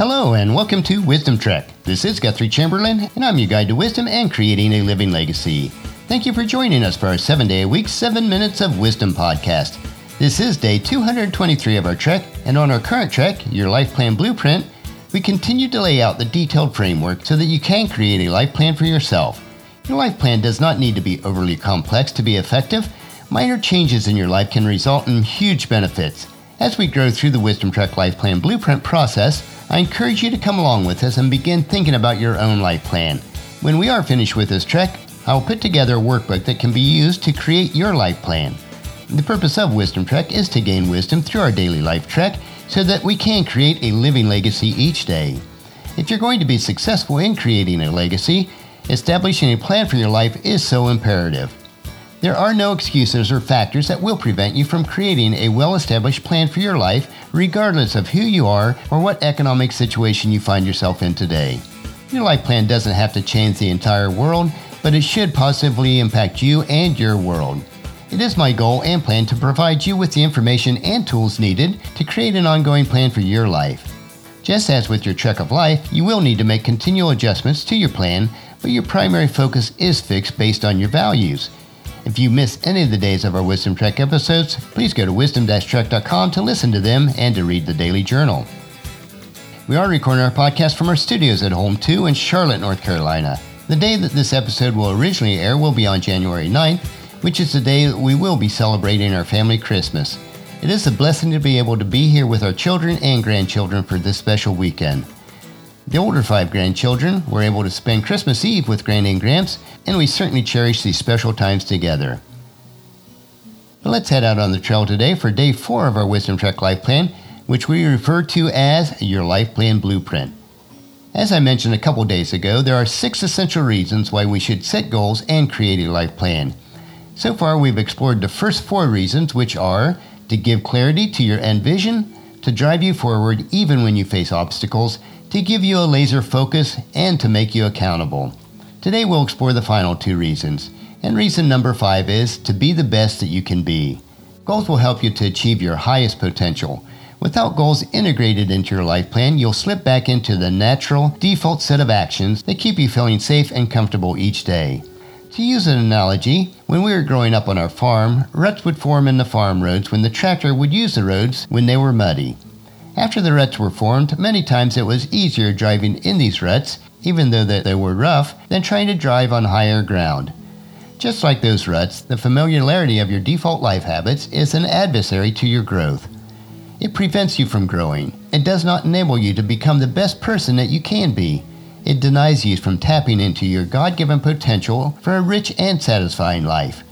Hello and welcome to Wisdom Trek. This is Guthrie Chamberlain and I'm your guide to wisdom and creating a living legacy. Thank you for joining us for our 7-day-a-week 7 Minutes of Wisdom podcast. This is day 223 of our trek, and on our current trek, Your Life Plan Blueprint, we continue to lay out the detailed framework so that you can create a life plan for yourself. Your life plan does not need to be overly complex to be effective. Minor changes in your life can result in huge benefits. As we grow through the Wisdom Trek Life Plan Blueprint process, I encourage you to come along with us and begin thinking about your own life plan. When we are finished with this trek, I will put together a workbook that can be used to create your life plan. The purpose of Wisdom Trek is to gain wisdom through our daily life trek so that we can create a living legacy each day. If you're going to be successful in creating a legacy, establishing a plan for your life is so imperative. There are no excuses or factors that will prevent you from creating a well-established plan for your life, regardless of who you are or what economic situation you find yourself in today. Your life plan doesn't have to change the entire world, but it should positively impact you and your world. It is my goal and plan to provide you with the information and tools needed to create an ongoing plan for your life. Just as with your trek of life, you will need to make continual adjustments to your plan, but your primary focus is fixed based on your values. If you miss any of the days of our Wisdom Trek episodes, please go to wisdom-trek.com to listen to them and to read the daily journal. We are recording our podcast from our studios at Home 2 in Charlotte, North Carolina. The day that this episode will originally air will be on January 9th, which is the day that we will be celebrating our family Christmas. It is a blessing to be able to be here with our children and grandchildren for this special weekend. The older 5 grandchildren were able to spend Christmas Eve with Granny and Gramps, and we certainly cherish these special times together. But let's head out on the trail today for day 4 of our Wisdom Trek Life Plan, which we refer to as Your Life Plan Blueprint. As I mentioned a couple days ago, there are 6 essential reasons why we should set goals and create a life plan. So far, we've explored the first 4 reasons, which are to give clarity to your end vision, to drive you forward even when you face obstacles, to give you a laser focus, and to make you accountable. Today we'll explore the final 2 reasons, and reason number 5 is to be the best that you can be. Goals will help you to achieve your highest potential. Without goals integrated into your life plan, you'll slip back into the natural, default set of actions that keep you feeling safe and comfortable each day. To use an analogy, when we were growing up on our farm, ruts would form in the farm roads when the tractor would use the roads when they were muddy. After the ruts were formed, many times it was easier driving in these ruts, even though they were rough, than trying to drive on higher ground. Just like those ruts, the familiarity of your default life habits is an adversary to your growth. It prevents you from growing. It does not enable you to become the best person that you can be. It denies you from tapping into your God-given potential for a rich and satisfying life.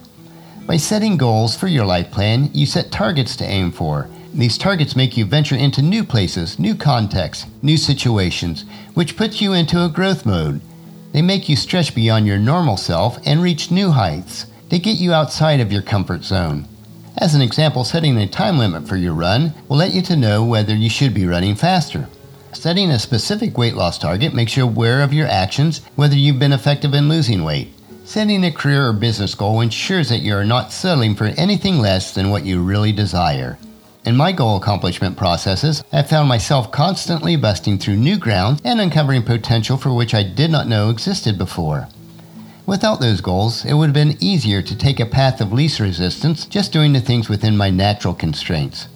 By setting goals for your life plan, you set targets to aim for. These targets make you venture into new places, new contexts, new situations, which puts you into a growth mode. They make you stretch beyond your normal self and reach new heights. They get you outside of your comfort zone. As an example, setting a time limit for your run will let you to know whether you should be running faster. Setting a specific weight loss target makes you aware of your actions, whether you've been effective in losing weight. Setting a career or business goal ensures that you are not settling for anything less than what you really desire. In my goal accomplishment processes, I found myself constantly busting through new ground and uncovering potential for which I did not know existed before. Without those goals, it would have been easier to take a path of least resistance, just doing the things within my natural constraints.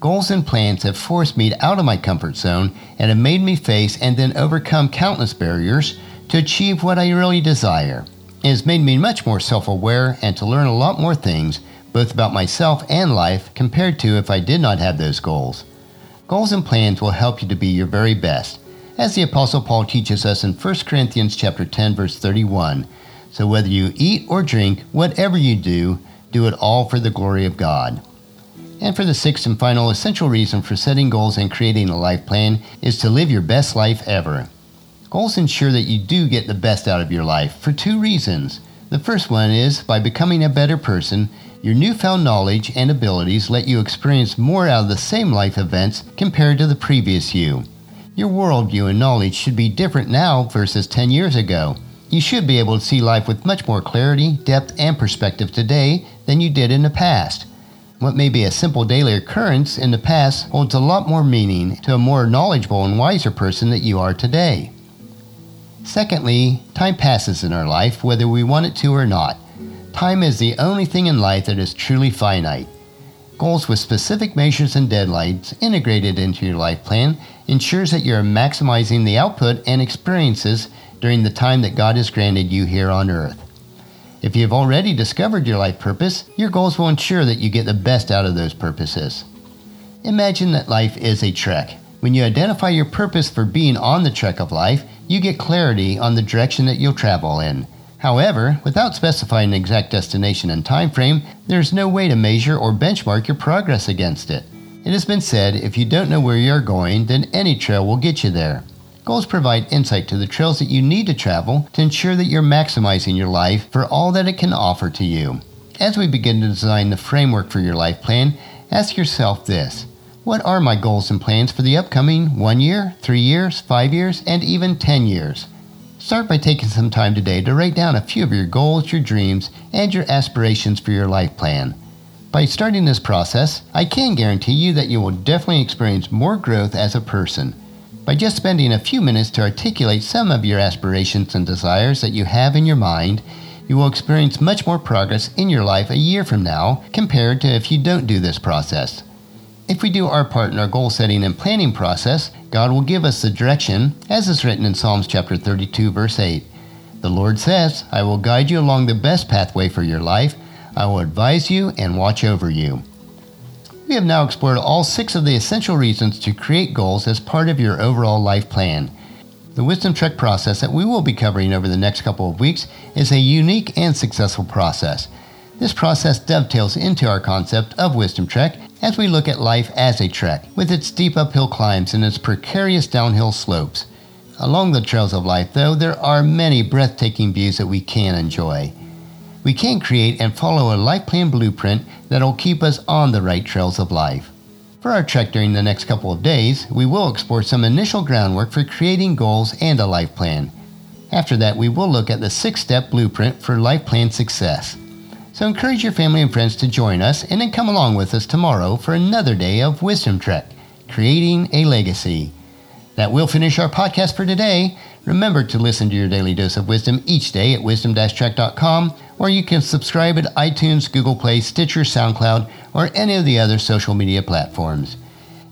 Goals and plans have forced me out of my comfort zone and have made me face and then overcome countless barriers to achieve what I really desire. It has made me much more self-aware and to learn a lot more things, both about myself and life, compared to if I did not have those goals. Goals and plans will help you to be your very best, as the Apostle Paul teaches us in 1 Corinthians chapter 10, verse 31. So whether you eat or drink, whatever you do, do it all for the glory of God. And for the 6th and final essential reason for setting goals and creating a life plan is to live your best life ever. Goals ensure that you do get the best out of your life for 2 reasons. The first one is by becoming a better person. Your newfound knowledge and abilities let you experience more out of the same life events compared to the previous you. Your worldview and knowledge should be different now versus 10 years ago. You should be able to see life with much more clarity, depth, and perspective today than you did in the past. What may be a simple daily occurrence in the past holds a lot more meaning to a more knowledgeable and wiser person that you are today. Secondly, time passes in our life whether we want it to or not. Time is the only thing in life that is truly finite. Goals with specific measures and deadlines integrated into your life plan ensures that you are maximizing the output and experiences during the time that God has granted you here on earth. If you have already discovered your life purpose, your goals will ensure that you get the best out of those purposes. Imagine that life is a trek. When you identify your purpose for being on the trek of life, you get clarity on the direction that you'll travel in. However, without specifying an exact destination and time frame, there's no way to measure or benchmark your progress against it. It has been said, if you don't know where you're going, then any trail will get you there. Goals provide insight to the trails that you need to travel to ensure that you're maximizing your life for all that it can offer to you. As we begin to design the framework for your life plan, ask yourself this: what are my goals and plans for the upcoming 1 year, 3 years, 5 years, and even 10 years? Start by taking some time today to write down a few of your goals, your dreams, and your aspirations for your life plan. By starting this process, I can guarantee you that you will definitely experience more growth as a person. By just spending a few minutes to articulate some of your aspirations and desires that you have in your mind, you will experience much more progress in your life a year from now compared to if you don't do this process. If we do our part in our goal setting and planning process, God will give us the direction, as is written in Psalms chapter 32, verse 8. The Lord says, "I will guide you along the best pathway for your life. I will advise you and watch over you." We have now explored all 6 of the essential reasons to create goals as part of your overall life plan. The Wisdom Trek process that we will be covering over the next couple of weeks is a unique and successful process. This process dovetails into our concept of Wisdom Trek as we look at life as a trek, with its steep uphill climbs and its precarious downhill slopes. Along the trails of life, though, there are many breathtaking views that we can enjoy. We can create and follow a life plan blueprint that will keep us on the right trails of life. For our trek during the next couple of days, we will explore some initial groundwork for creating goals and a life plan. After that, we will look at the 6-step blueprint for life plan success. So encourage your family and friends to join us, and then come along with us tomorrow for another day of Wisdom Trek, Creating a Legacy. That will finish our podcast for today. Remember to listen to your daily dose of wisdom each day at wisdom-trek.com, or you can subscribe at iTunes, Google Play, Stitcher, SoundCloud, or any of the other social media platforms.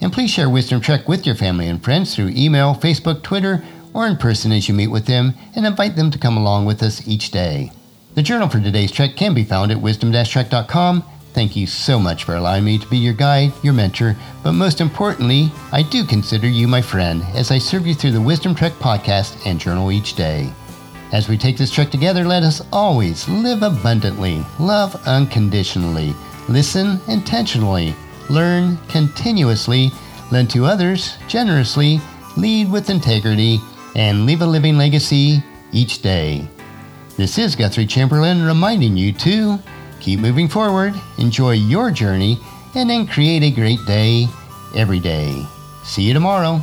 And please share Wisdom Trek with your family and friends through email, Facebook, Twitter, or in person as you meet with them, and invite them to come along with us each day. The journal for today's trek can be found at wisdom-trek.com. Thank you so much for allowing me to be your guide, your mentor, but most importantly, I do consider you my friend as I serve you through the Wisdom Trek podcast and journal each day. As we take this trek together, let us always live abundantly, love unconditionally, listen intentionally, learn continuously, lend to others generously, lead with integrity, and leave a living legacy each day. This is Guthrie Chamberlain reminding you to keep moving forward, enjoy your journey, and then create a great day every day. See you tomorrow.